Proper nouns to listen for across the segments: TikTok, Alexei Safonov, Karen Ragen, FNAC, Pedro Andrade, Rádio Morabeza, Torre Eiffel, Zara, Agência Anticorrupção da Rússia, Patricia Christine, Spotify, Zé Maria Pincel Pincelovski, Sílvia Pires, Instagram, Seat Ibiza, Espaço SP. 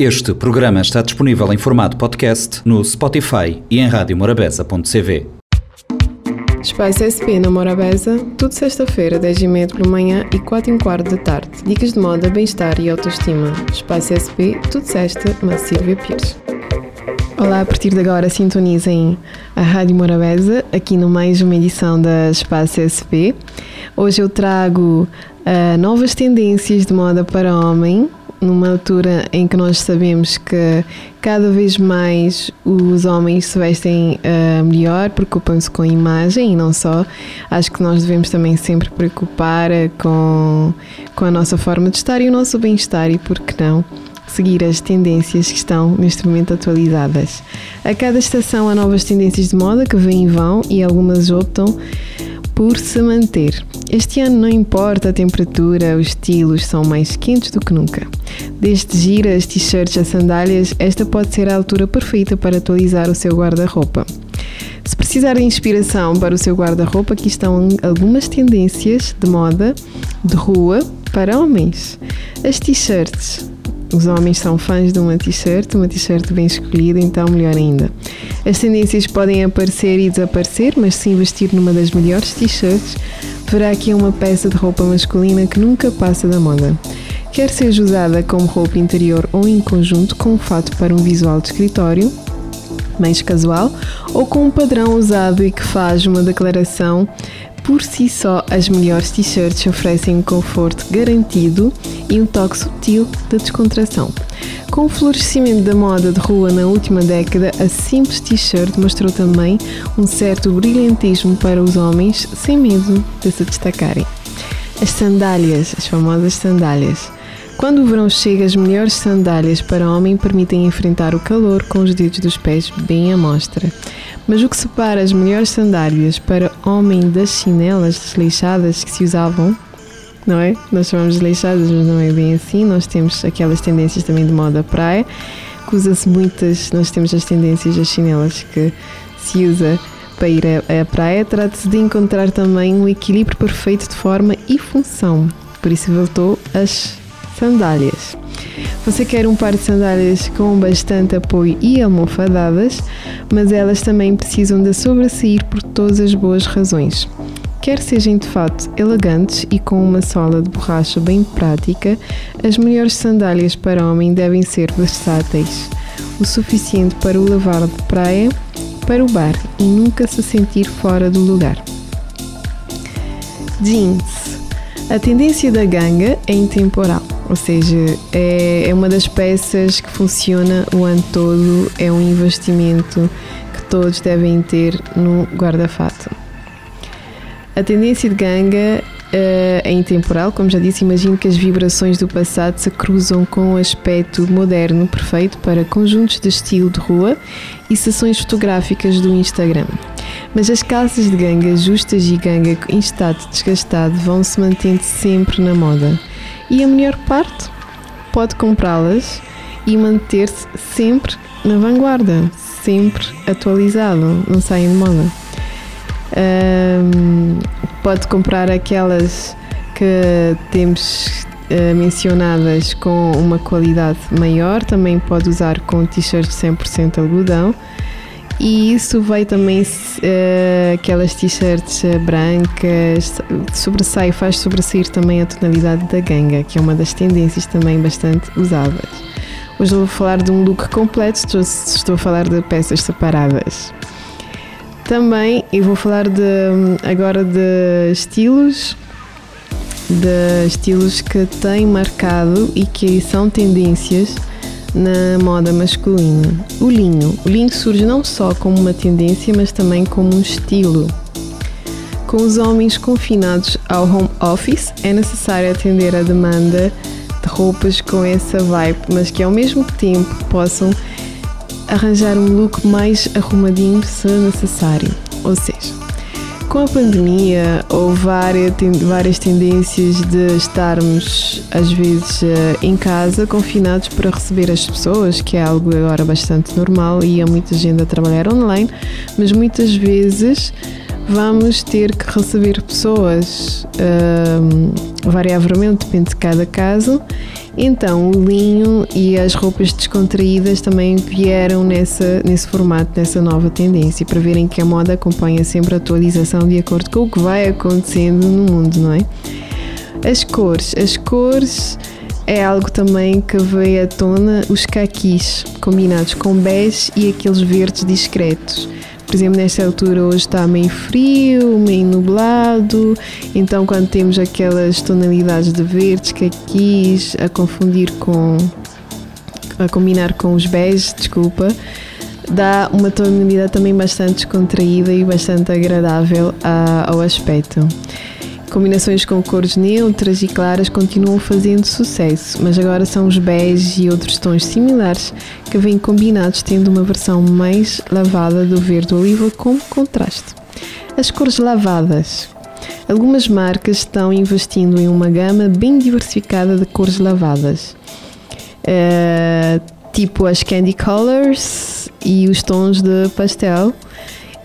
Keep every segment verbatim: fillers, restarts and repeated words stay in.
Este programa está disponível em formato podcast no Spotify e em rádio morabeza ponto c v. Espaço S P na Morabeza, tudo sexta-feira, dez e trinta pela manhã e quatro e quinze da tarde. Dicas de moda, bem-estar e autoestima. Espaço S P, tudo sexta, na Sílvia Pires. Olá, a partir de agora sintonizem a Rádio Morabeza, aqui no mais uma edição da Espaço S P. Hoje eu trago uh, novas tendências de moda para homem, numa altura em que nós sabemos que cada vez mais os homens se vestem uh, melhor, preocupam-se com a imagem e não só. Acho que nós devemos também sempre preocupar com, com a nossa forma de estar e o nosso bem-estar e, por que não, seguir as tendências que estão neste momento atualizadas. A cada estação há novas tendências de moda que vêm e vão e algumas optam por se manter. Este ano não importa a temperatura, os estilos são mais quentes do que nunca. Desde giras, t-shirts a sandálias, esta pode ser a altura perfeita para atualizar o seu guarda-roupa. Se precisar de inspiração para o seu guarda-roupa, aqui estão algumas tendências de moda de rua para homens. As t-shirts. Os homens são fãs de uma t-shirt, uma t-shirt bem escolhida, então melhor ainda. As tendências podem aparecer e desaparecer, mas se investir numa das melhores t-shirts, verá que é uma peça de roupa masculina que nunca passa da moda. Quer seja usada como roupa interior ou em conjunto com um fato para um visual de escritório, mais casual, ou com um padrão usado e que faz uma declaração. Por si só, as melhores t-shirts oferecem um conforto garantido e um toque sutil de descontração. Com o florescimento da moda de rua na última década, a simples t-shirt mostrou também um certo brilhantismo para os homens, sem medo de se destacarem. As sandálias, as famosas sandálias. Quando o verão chega, as melhores sandálias para homem permitem enfrentar o calor com os dedos dos pés bem à mostra. Mas o que separa as melhores sandálias para homem das chinelas desleixadas que se usavam, não é? Nós chamamos desleixadas, mas não é bem assim. Nós temos aquelas tendências também de moda praia, que usa-se muitas, nós temos as tendências das chinelas que se usa para ir à praia. Trata-se de encontrar também um equilíbrio perfeito de forma e função. Por isso voltou as sandálias. Você quer um par de sandálias com bastante apoio e almofadadas, mas elas também precisam de sobressair por todas as boas razões. Quer sejam de fato elegantes e com uma sola de borracha bem prática, as melhores sandálias para homem devem ser versáteis, o suficiente para o levar de praia para o bar e nunca se sentir fora do lugar. Jeans. A tendência da ganga é intemporal. Ou seja, é uma das peças que funciona o ano todo, é um investimento que todos devem ter no guarda-fato. A tendência de ganga uh, é intemporal, como já disse. Imagino que as vibrações do passado se cruzam com um aspecto moderno perfeito para conjuntos de estilo de rua e sessões fotográficas do Instagram. Mas as calças de ganga justas e ganga em estado desgastado vão se mantendo sempre na moda. E a melhor parte, pode comprá-las e manter-se sempre na vanguarda, sempre atualizado, não saem de moda. Um, pode comprar aquelas que temos uh, mencionadas com uma qualidade maior, também pode usar com t-shirts cem por cento algodão. E isso vai também uh, aquelas t-shirts brancas, sobressai, faz sobressair também a tonalidade da ganga, que é uma das tendências também bastante usadas. Hoje vou falar de um look completo, estou, estou a falar de peças separadas. Também eu vou falar de, agora de estilos, de estilos que têm marcado e que são tendências na moda masculina. O linho. O linho surge não só como uma tendência, mas também como um estilo. Com os homens confinados ao home office, é necessário atender à demanda de roupas com essa vibe, mas que ao mesmo tempo possam arranjar um look mais arrumadinho se necessário. Ou seja, com a pandemia houve várias tendências de estarmos às vezes em casa confinados para receber as pessoas, que é algo agora bastante normal e há muita gente a trabalhar online, mas muitas vezes vamos ter que receber pessoas uh, variavelmente, depende de cada caso. Então, o linho e as roupas descontraídas também vieram nessa, nesse formato, nessa nova tendência, para verem que a moda acompanha sempre a atualização de acordo com o que vai acontecendo no mundo, não é? As cores. As cores é algo também que veio à tona, os caquis, combinados com bege e aqueles verdes discretos. Por exemplo, nesta altura hoje está meio frio, meio nublado, então quando temos aquelas tonalidades de verdes, caquis, a confundir com, a combinar com os beges, desculpa, dá uma tonalidade também bastante descontraída e bastante agradável a, ao aspecto. Combinações com cores neutras e claras continuam fazendo sucesso, mas agora são os bege e outros tons similares que vêm combinados, tendo uma versão mais lavada do verde oliva como contraste. As cores lavadas. Algumas marcas estão investindo em uma gama bem diversificada de cores lavadas, uh, tipo as candy colors e os tons de pastel.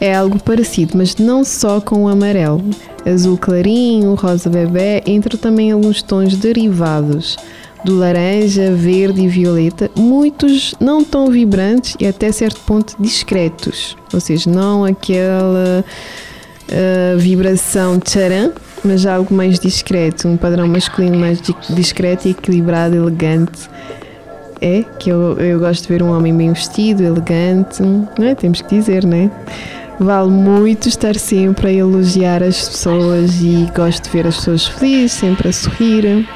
É algo parecido, mas não só com o amarelo, azul clarinho, rosa bebê, entre também alguns tons derivados do laranja, verde e violeta, muitos não tão vibrantes e até certo ponto discretos, ou seja, não aquela uh, vibração tcharam, mas algo mais discreto, um padrão masculino mais discreto e equilibrado, elegante. É, que eu, eu gosto de ver um homem bem vestido, elegante, não é? Temos que dizer, não é? Vale muito estar sempre a elogiar as pessoas e gosto de ver as pessoas felizes, sempre a sorrir,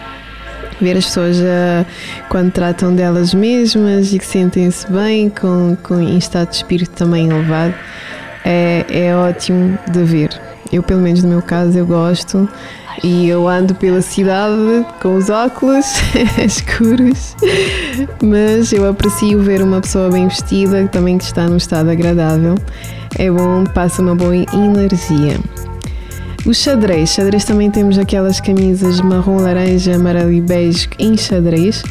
ver as pessoas a, quando tratam delas mesmas e que sentem-se bem, com, com, em estado de espírito também elevado, é, é ótimo de ver. Eu, pelo menos no meu caso, eu gosto e eu ando pela cidade com os óculos escuros, mas eu aprecio ver uma pessoa bem vestida, também que está num estado agradável. É bom, passa uma boa energia. O xadrez. Xadrez também temos aquelas camisas marrom, laranja, amarelo e bege em xadrez,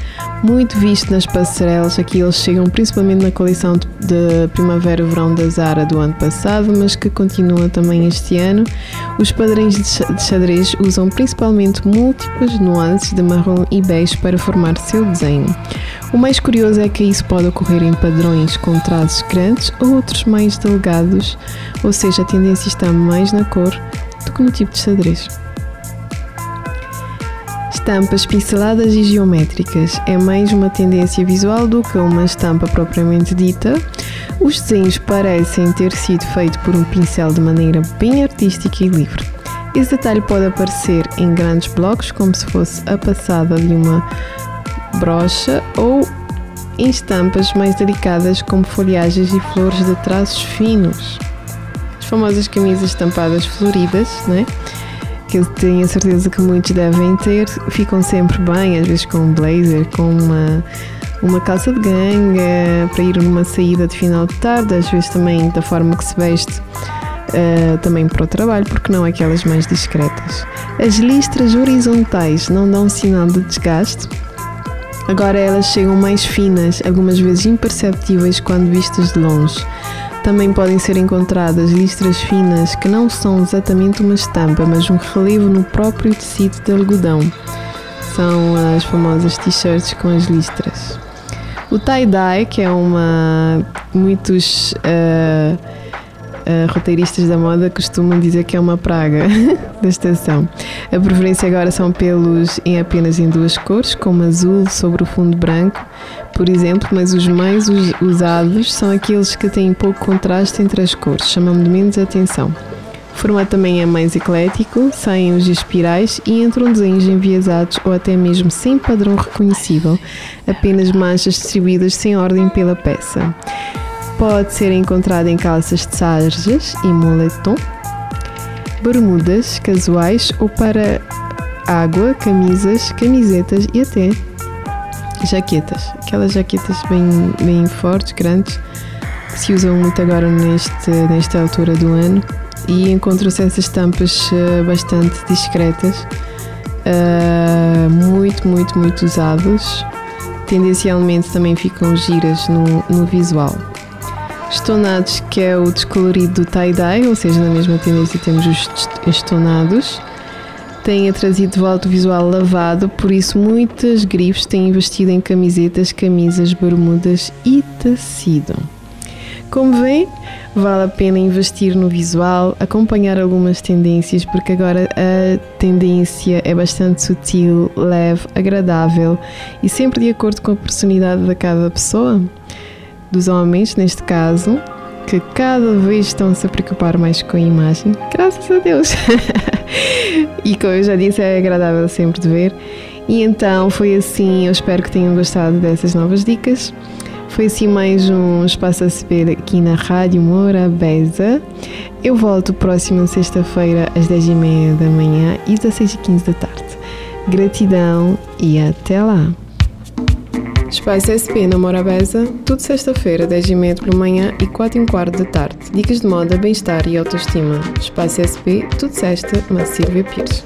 muito visto nas passarelas. Aqui eles chegam principalmente na coleção de primavera e verão da Zara do ano passado, mas que continua também este ano. Os padrões de xadrez usam principalmente múltiplas nuances de marrom e bege para formar seu desenho. O mais curioso é que isso pode ocorrer em padrões com traços grandes ou outros mais delgados, ou seja, a tendência está mais na cor do que no tipo de xadrez. Estampas pinceladas e geométricas. É mais uma tendência visual do que uma estampa propriamente dita. Os desenhos parecem ter sido feitos por um pincel de maneira bem artística e livre. Esse detalhe pode aparecer em grandes blocos, como se fosse a passada de uma brocha, ou em estampas mais delicadas, como folhagens e flores de traços finos. As famosas camisas estampadas floridas, né? Que eu tenho a certeza que muitos devem ter, ficam sempre bem, às vezes com um blazer, com uma, uma calça de ganga, para ir numa saída de final de tarde, às vezes também da forma que se veste, uh, também para o trabalho, porque não aquelas mais discretas. As listras horizontais não dão sinal de desgaste. Agora elas chegam mais finas, algumas vezes imperceptíveis quando vistas de longe. Também podem ser encontradas listras finas que não são exatamente uma estampa, mas um relevo no próprio tecido de algodão. São as famosas t-shirts com as listras. O tie-dye, que é uma... muitos uh, uh, roteiristas da moda costumam dizer que é uma praga da estação. A preferência agora são pelos em apenas em duas cores, como azul sobre o fundo branco, por exemplo, mas os mais usados são aqueles que têm pouco contraste entre as cores, chamam de menos atenção. O formato também é mais eclético, saem os espirais e entram desenhos enviesados ou até mesmo sem padrão reconhecível, apenas manchas distribuídas sem ordem pela peça. Pode ser encontrado em calças de sarjas e moletom, bermudas casuais ou para água, camisas, camisetas e até jaquetas, aquelas jaquetas bem, bem fortes, grandes, que se usam muito agora neste, nesta altura do ano, e encontram-se essas estampas bastante discretas, uh, muito, muito, muito usadas, tendencialmente também ficam giras no, no visual. Estonados, que é o descolorido do tie-dye, ou seja, na mesma tendência temos os estonados. Têm trazido o audiovisual lavado, por isso muitas grifes têm investido em camisetas, camisas, bermudas e tecido. Como vêem, vale a pena investir no visual, acompanhar algumas tendências, porque agora a tendência é bastante sutil, leve, agradável e sempre de acordo com a personalidade de cada pessoa, dos homens neste caso, que cada vez estão-se a preocupar mais com a imagem, graças a Deus. E como eu já disse, é agradável sempre de ver. E então foi assim, eu espero que tenham gostado dessas novas dicas. Foi assim mais um Espaço S P aqui na Rádio Morabeza. Eu volto próxima sexta-feira às dez e trinta da manhã e às dezesseis e quinze da tarde. Gratidão e até lá! Espaço S P na Morabeza, tudo sexta-feira, dez e trinta pela manhã e quatro e quinze da tarde. Dicas de moda, bem-estar e autoestima. Espaço S P, tudo sexta, na Sílvia Pires.